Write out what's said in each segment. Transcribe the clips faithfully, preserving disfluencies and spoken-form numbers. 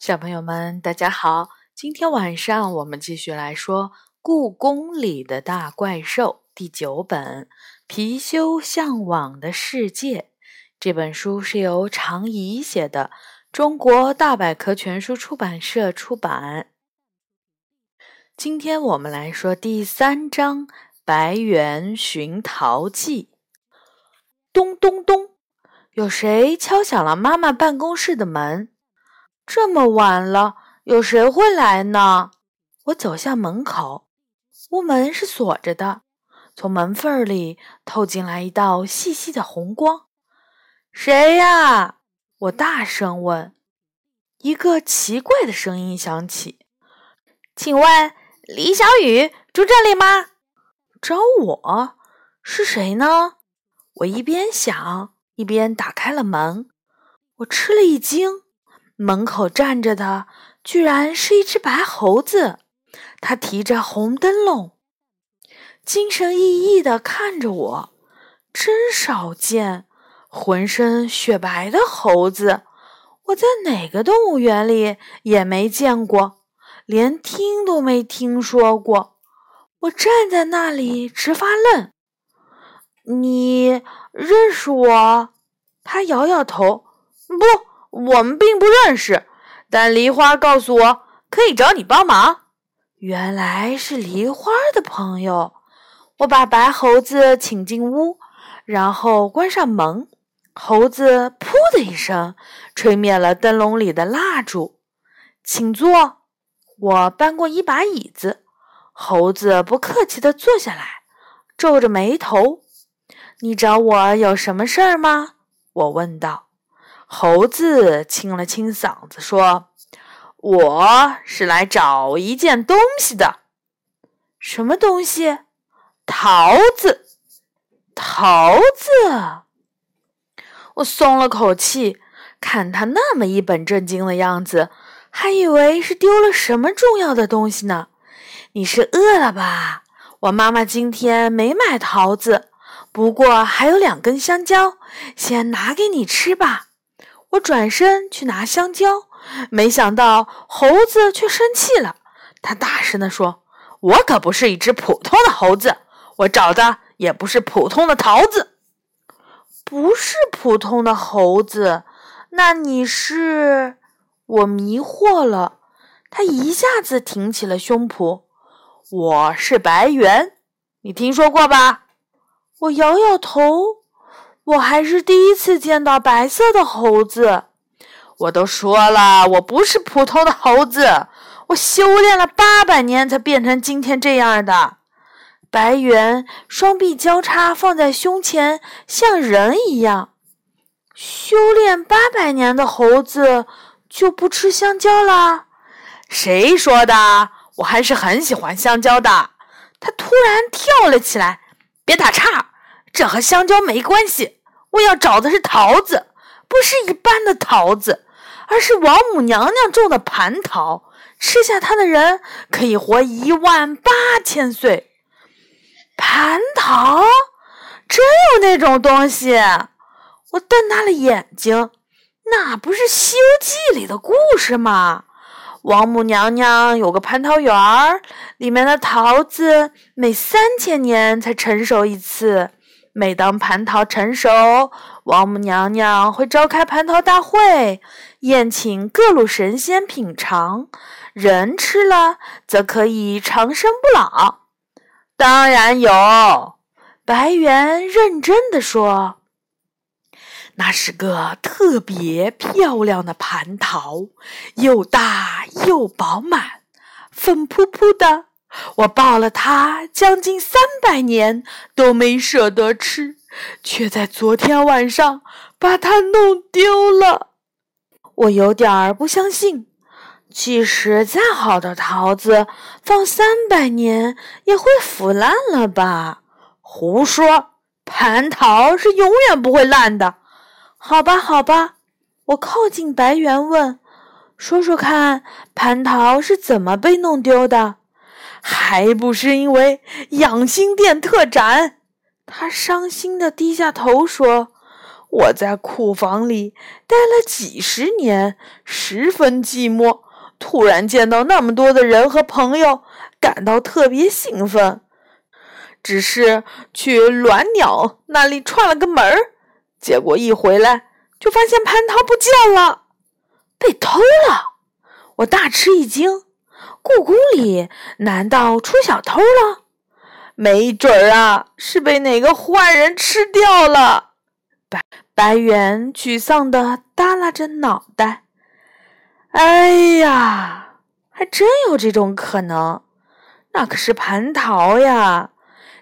小朋友们，大家好！今天晚上我们继续来说《故宫里的大怪兽》第九本《貔貅向往的世界》。这本书是由常怡写的，中国大百科全书出版社出版。今天我们来说第三章《白猿寻桃记》。咚咚咚，有谁敲响了妈妈办公室的门？这么晚了，有谁会来呢？我走向门口，屋门是锁着的，从门缝里透进来一道细细的红光。谁呀？我大声问。一个奇怪的声音响起，请问李小雨住这里吗？找我？是谁呢？我一边想，一边打开了门。我吃了一惊，门口站着的居然是一只白猴子，它提着红灯笼，精神奕奕地看着我。真少见，浑身雪白的猴子，我在哪个动物园里也没见过，连听都没听说过。我站在那里直发愣。你认识我？他摇摇头。不，我们并不认识，但梨花告诉我可以找你帮忙。原来是梨花的朋友。我把白猴子请进屋，然后关上门。猴子噗的一声吹灭了灯笼里的蜡烛。请坐。我搬过一把椅子，猴子不客气地坐下来，皱着眉头。你找我有什么事儿吗？我问道。猴子清了清嗓子说，我是来找一件东西的。什么东西？桃子。桃子？我松了口气，看他那么一本正经的样子，还以为是丢了什么重要的东西呢。你是饿了吧？我妈妈今天没买桃子，不过还有两根香蕉，先拿给你吃吧。我转身去拿香蕉，没想到猴子却生气了。他大声地说，我可不是一只普通的猴子，我找的也不是普通的桃子。不是普通的猴子？那你是……我迷惑了。他一下子挺起了胸脯。我是白猿，你听说过吧？我摇摇头，我还是第一次见到白色的猴子。我都说了，我不是普通的猴子，我修炼了八百年才变成今天这样的。白猿双臂交叉放在胸前，像人一样。修炼八百年的猴子就不吃香蕉啦？谁说的？我还是很喜欢香蕉的。他突然跳了起来，别打岔，这和香蕉没关系，我要找的是桃子，不是一般的桃子，而是王母娘娘种的蟠桃，吃下它的人可以活一万八千岁。蟠桃？真有那种东西？我瞪大了眼睛，那不是《西游记》里的故事吗？王母娘娘有个蟠桃园，里面的桃子每三千年才成熟一次。每当蟠桃成熟，王母娘娘会召开蟠桃大会，宴请各路神仙品尝，人吃了则可以长生不老。当然有，白猿认真地说。那是个特别漂亮的蟠桃，又大又饱满，粉扑扑的。我抱了它将近三百年都没舍得吃，却在昨天晚上把它弄丢了。我有点不相信，即使再好的桃子放三百年也会腐烂了吧？胡说，蟠桃是永远不会烂的。好吧好吧，我靠近白猿问，说说看，蟠桃是怎么被弄丢的？还不是因为养心殿特展。他伤心地低下头说，我在库房里待了几十年，十分寂寞，突然见到那么多的人和朋友，感到特别兴奋。只是去鸾鸟那里串了个门儿，结果一回来就发现蟠桃不见了，被偷了。我大吃一惊，故宫里难道出小偷了？没准儿啊，是被哪个坏人吃掉了。白白猿沮丧地耷拉着脑袋。哎呀，还真有这种可能，那可是蟠桃呀，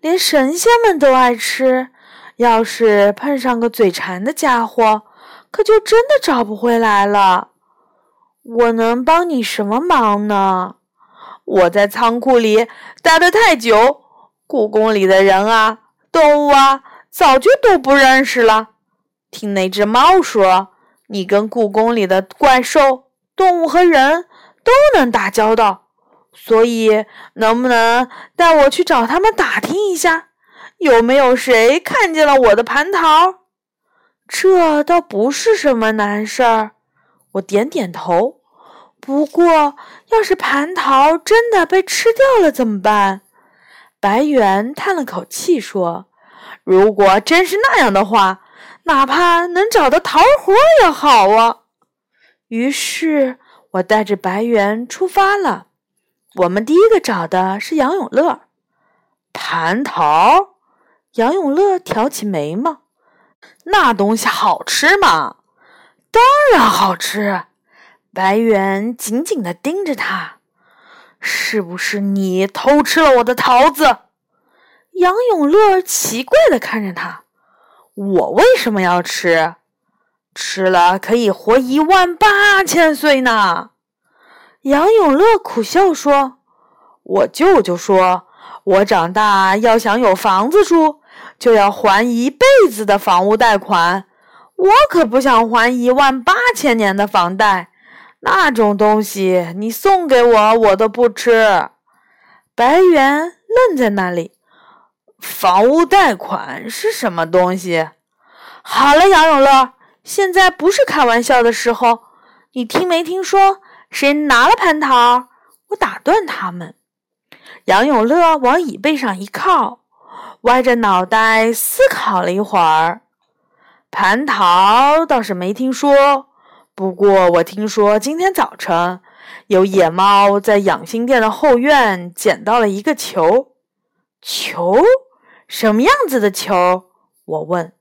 连神仙们都爱吃，要是碰上个嘴馋的家伙，可就真的找不回来了。我能帮你什么忙呢？我在仓库里待得太久，故宫里的人啊，动物啊，早就都不认识了。听那只猫说，你跟故宫里的怪兽、动物和人都能打交道，所以能不能带我去找他们打听一下，有没有谁看见了我的蟠桃？这倒不是什么难事儿。我点点头，不过要是蟠桃真的被吃掉了怎么办？白猿叹了口气说，如果真是那样的话，哪怕能找到桃核也好啊。于是我带着白猿出发了。我们第一个找的是杨永乐。蟠桃？杨永乐挑起眉毛，那东西好吃吗？当然好吃。白猿紧紧地盯着他，是不是你偷吃了我的桃子？杨永乐奇怪地看着他，我为什么要吃？吃了可以活一万八千岁呢。杨永乐苦笑说，我舅舅说，我长大要想有房子住，就要还一辈子的房屋贷款。我可不想还一万八千年的房贷，那种东西你送给我我都不吃。白猿愣在那里，房屋贷款是什么东西？好了，杨永乐，现在不是开玩笑的时候，你听没听说谁拿了蟠桃？我打断他们。杨永乐往椅背上一靠，歪着脑袋思考了一会儿。蟠桃倒是没听说，不过我听说今天早晨有野猫在养心殿的后院捡到了一个球。球？什么样子的球？我问。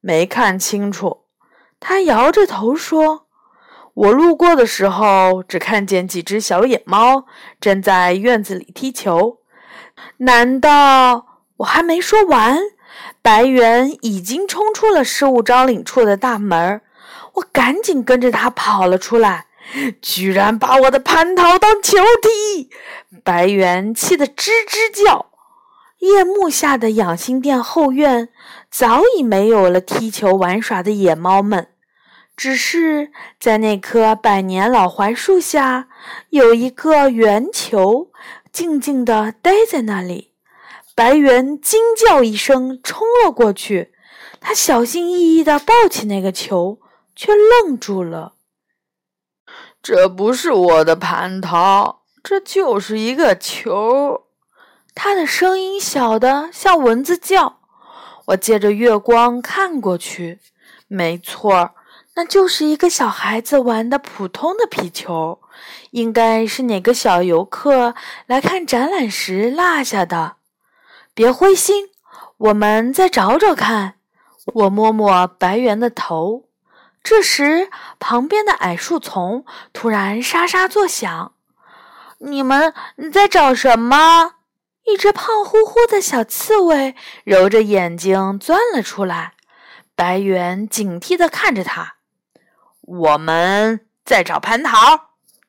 没看清楚。他摇着头说，我路过的时候只看见几只小野猫正在院子里踢球。难道……我还没说完，白猿已经冲出了事务招领处的大门，我赶紧跟着他跑了出来，居然把我的蟠桃当球踢！白猿气得吱吱叫。夜幕下的养心殿后院早已没有了踢球玩耍的野猫们，只是在那棵百年老槐树下，有一个圆球静静地待在那里。白猿惊叫一声，冲了过去。他小心翼翼地抱起那个球，却愣住了。这不是我的蟠桃，这就是一个球。他的声音小得像蚊子叫。我借着月光看过去，没错，那就是一个小孩子玩的普通的皮球，应该是哪个小游客来看展览时落下的。别灰心，我们再找找看。我摸摸白猿的头。这时，旁边的矮树丛突然沙沙作响。你们在找什么？一只胖乎乎的小刺猬揉着眼睛钻了出来。白猿警惕地看着他。我们在找蟠桃。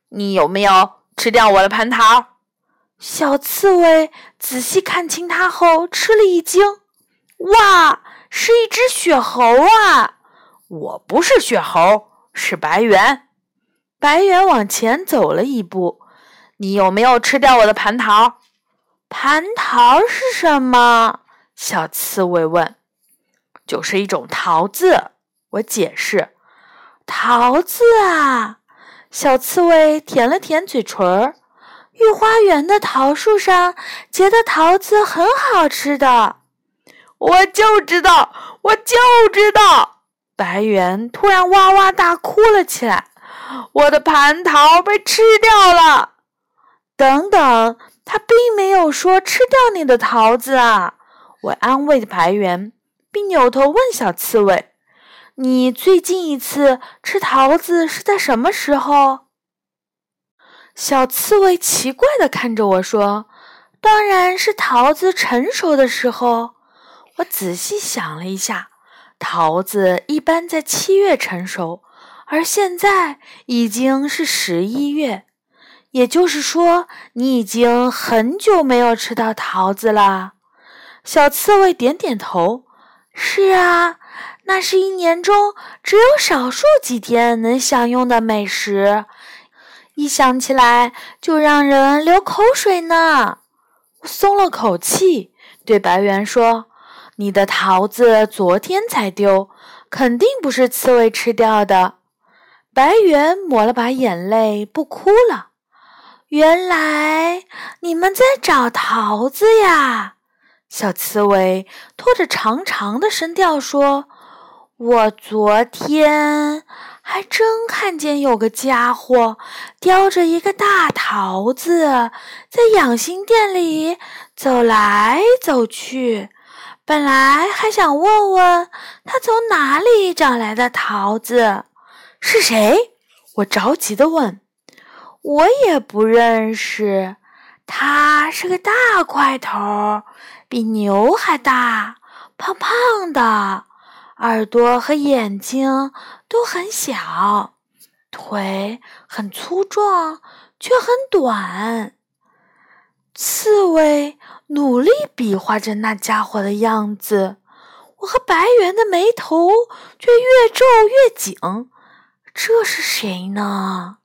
你有没有吃掉我的蟠桃？小刺猬仔细看清它后吃了一惊，哇，是一只雪猴啊！我不是雪猴，是白猿。白猿往前走了一步，你有没有吃掉我的蟠桃？蟠桃是什么？小刺猬问。就是一种桃子，我解释：“桃子啊！”小刺猬舔了舔嘴唇儿，御花园的桃树上结的桃子很好吃的。我就知道，我就知道！白猿突然哇哇大哭了起来，我的蟠桃被吃掉了。等等，他并没有说吃掉你的桃子啊！我安慰白猿，并扭头问小刺猬。你最近一次吃桃子是在什么时候？小刺猬奇怪地看着我说，当然是桃子成熟的时候。我仔细想了一下，桃子一般在七月成熟，而现在已经是十一月，也就是说，你已经很久没有吃到桃子了。小刺猬点点头，是啊，那是一年中只有少数几天能享用的美食，一想起来就让人流口水呢。我松了口气，对白猿说，你的桃子昨天才丢，肯定不是刺猬吃掉的。白猿抹了把眼泪，不哭了。原来你们在找桃子呀。小刺猬拖着长长的声调说，我昨天还真看见有个家伙叼着一个大桃子在养心殿里走来走去，本来还想问问他从哪里找来的桃子。是谁？我着急地问。我也不认识，他是个大块头，比牛还大，胖胖的，耳朵和眼睛都很小，腿很粗壮，却很短。刺猬努力比划着那家伙的样子，我和白猿的眉头却越皱越紧。这是谁呢？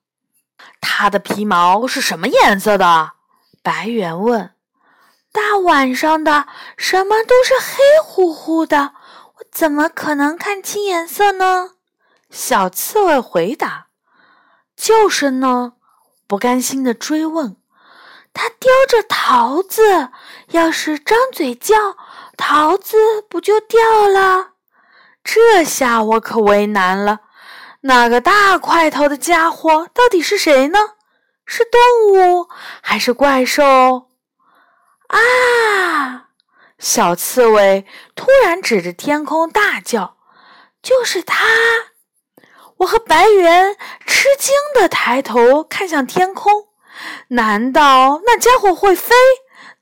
他的皮毛是什么颜色的？白猿问。大晚上的，什么都是黑乎乎的，我怎么可能看清颜色呢？小刺猬回答。就是呢，不甘心地追问。它叼着桃子，要是张嘴叫，桃子不就掉了？这下我可为难了，那个大块头的家伙到底是谁呢？是动物还是怪兽？啊！小刺猬突然指着天空大叫，就是他！我和白猿吃惊地抬头看向天空，难道那家伙会飞？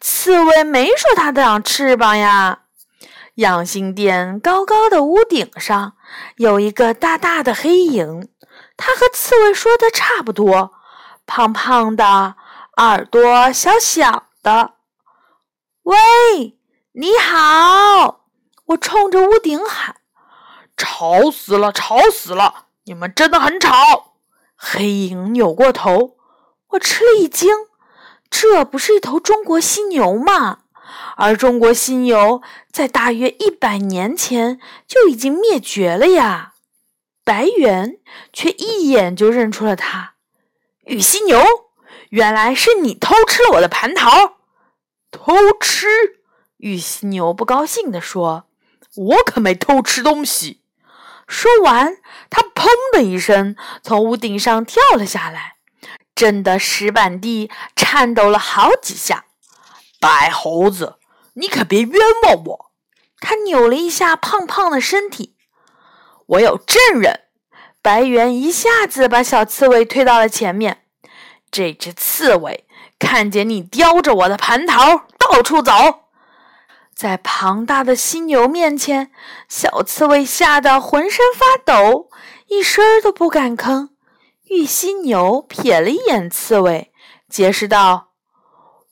刺猬没说它长翅膀呀。养心殿高高的屋顶上有一个大大的黑影，它和刺猬说的差不多，胖胖的，耳朵小小的。喂，你好！我冲着屋顶喊，吵死了，吵死了！你们真的很吵。黑影扭过头，我吃了一惊，这不是一头中国犀牛吗？而中国犀牛在大约一百年前就已经灭绝了呀。白猿却一眼就认出了它，雨犀牛，原来是你偷吃了我的蟠桃！偷吃？雨犀牛不高兴地说，我可没偷吃东西。说完，他砰的一声从屋顶上跳了下来，震得石板地颤抖了好几下。白猴子，你可别冤枉我！他扭了一下胖胖的身体。我有证人！白猿一下子把小刺猬推到了前面。这只刺猬看见你叼着我的蟠桃到处走，在庞大的犀牛面前，小刺猬吓得浑身发抖，一声都不敢吭。玉犀牛瞥了一眼刺猬，解释道：“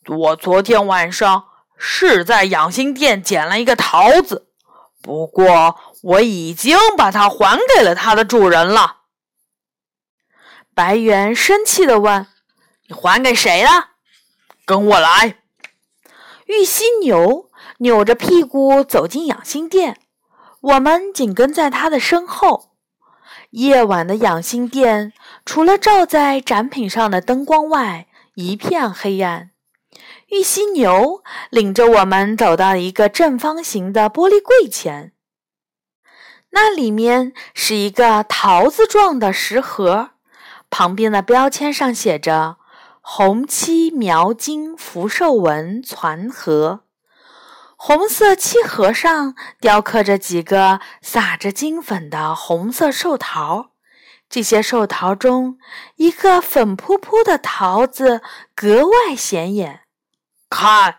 我昨天晚上是在养心殿捡了一个桃子，不过我已经把它还给了它的主人了。”白猿生气地问：“你还给谁了？”跟我来。玉犀牛扭着屁股走进养心殿，我们紧跟在他的身后。夜晚的养心殿除了照在展品上的灯光外，一片黑暗。玉犀牛领着我们走到一个正方形的玻璃柜前，那里面是一个桃子状的食盒，旁边的标签上写着红漆描金福寿纹攒盒。红色漆盒上雕刻着几个撒着金粉的红色寿桃，这些寿桃中，一个粉扑扑的桃子格外显眼。看，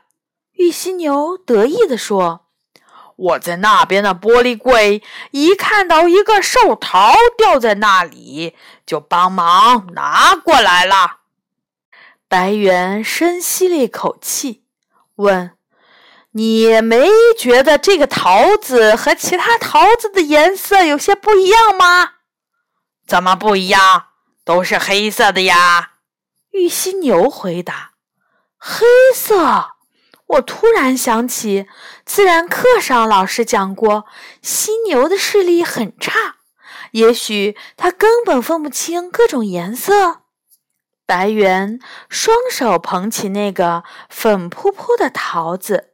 玉犀牛得意地说，我在那边的玻璃柜一看到一个寿桃掉在那里，就帮忙拿过来了。白猿深吸了一口气，问，你没觉得这个桃子和其他桃子的颜色有些不一样吗？怎么不一样？都是黑色的呀。玉犀牛回答。黑色？我突然想起，自然课上老师讲过，犀牛的视力很差，也许它根本分不清各种颜色。白猿双手捧起那个粉扑扑的桃子，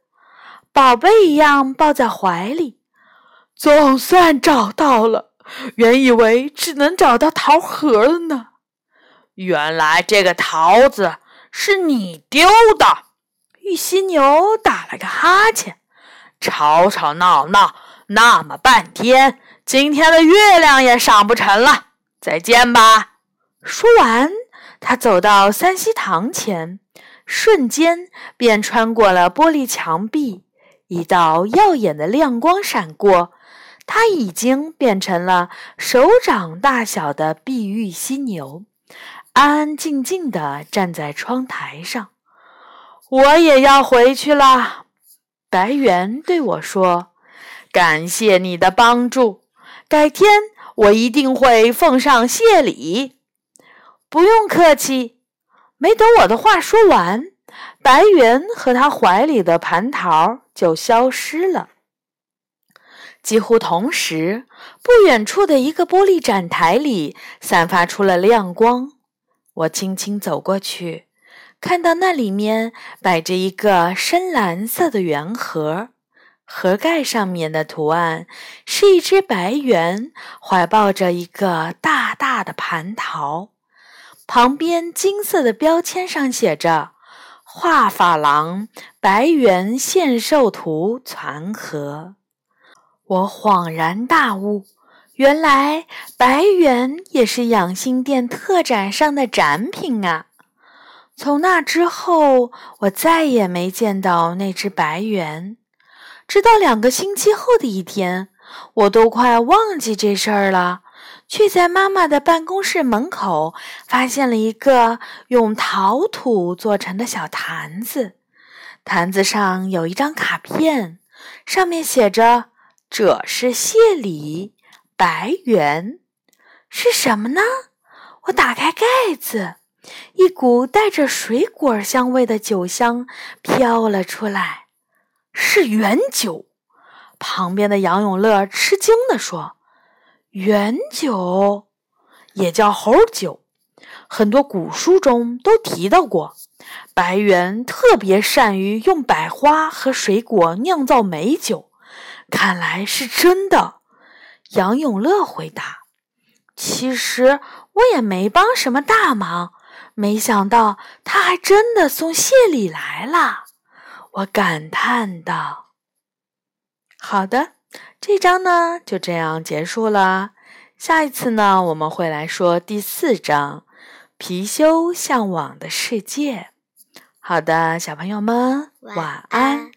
宝贝一样抱在怀里，总算找到了，原以为只能找到桃核了呢。原来这个桃子是你丢的。玉犀牛打了个哈欠，吵吵闹闹那么半天，今天的月亮也赏不成了，再见吧。说完，他走到三希堂前，瞬间便穿过了玻璃墙壁。一道耀眼的亮光闪过，它已经变成了手掌大小的碧玉犀牛，安安静静地站在窗台上。我也要回去了，白猿对我说，感谢你的帮助，改天我一定会奉上谢礼。不用客气。没等我的话说完，白猿和他怀里的蟠桃就消失了。几乎同时，不远处的一个玻璃展台里散发出了亮光。我轻轻走过去，看到那里面摆着一个深蓝色的圆盒，盒盖上面的图案是一只白猿怀抱着一个大大的蟠桃，旁边金色的标签上写着画珐琅白猿献寿图攒盒。我恍然大悟，原来白猿也是养心殿特展上的展品啊。从那之后，我再也没见到那只白猿，直到两个星期后的一天，我都快忘记这事儿了，却在妈妈的办公室门口发现了一个用陶土做成的小坛子，坛子上有一张卡片，上面写着这是谢礼白猿。是什么呢？我打开盖子，一股带着水果香味的酒香飘了出来，是原酒。旁边的杨永乐吃惊地说，原酒也叫猴酒，很多古书中都提到过，白猿特别善于用百花和水果酿造美酒，看来是真的。杨永乐回答，其实我也没帮什么大忙，没想到他还真的送谢礼来了，我感叹道。好的，这章呢就这样结束了。下一次呢，我们会来说第四章貔貅向往的世界。好的，小朋友们，晚安。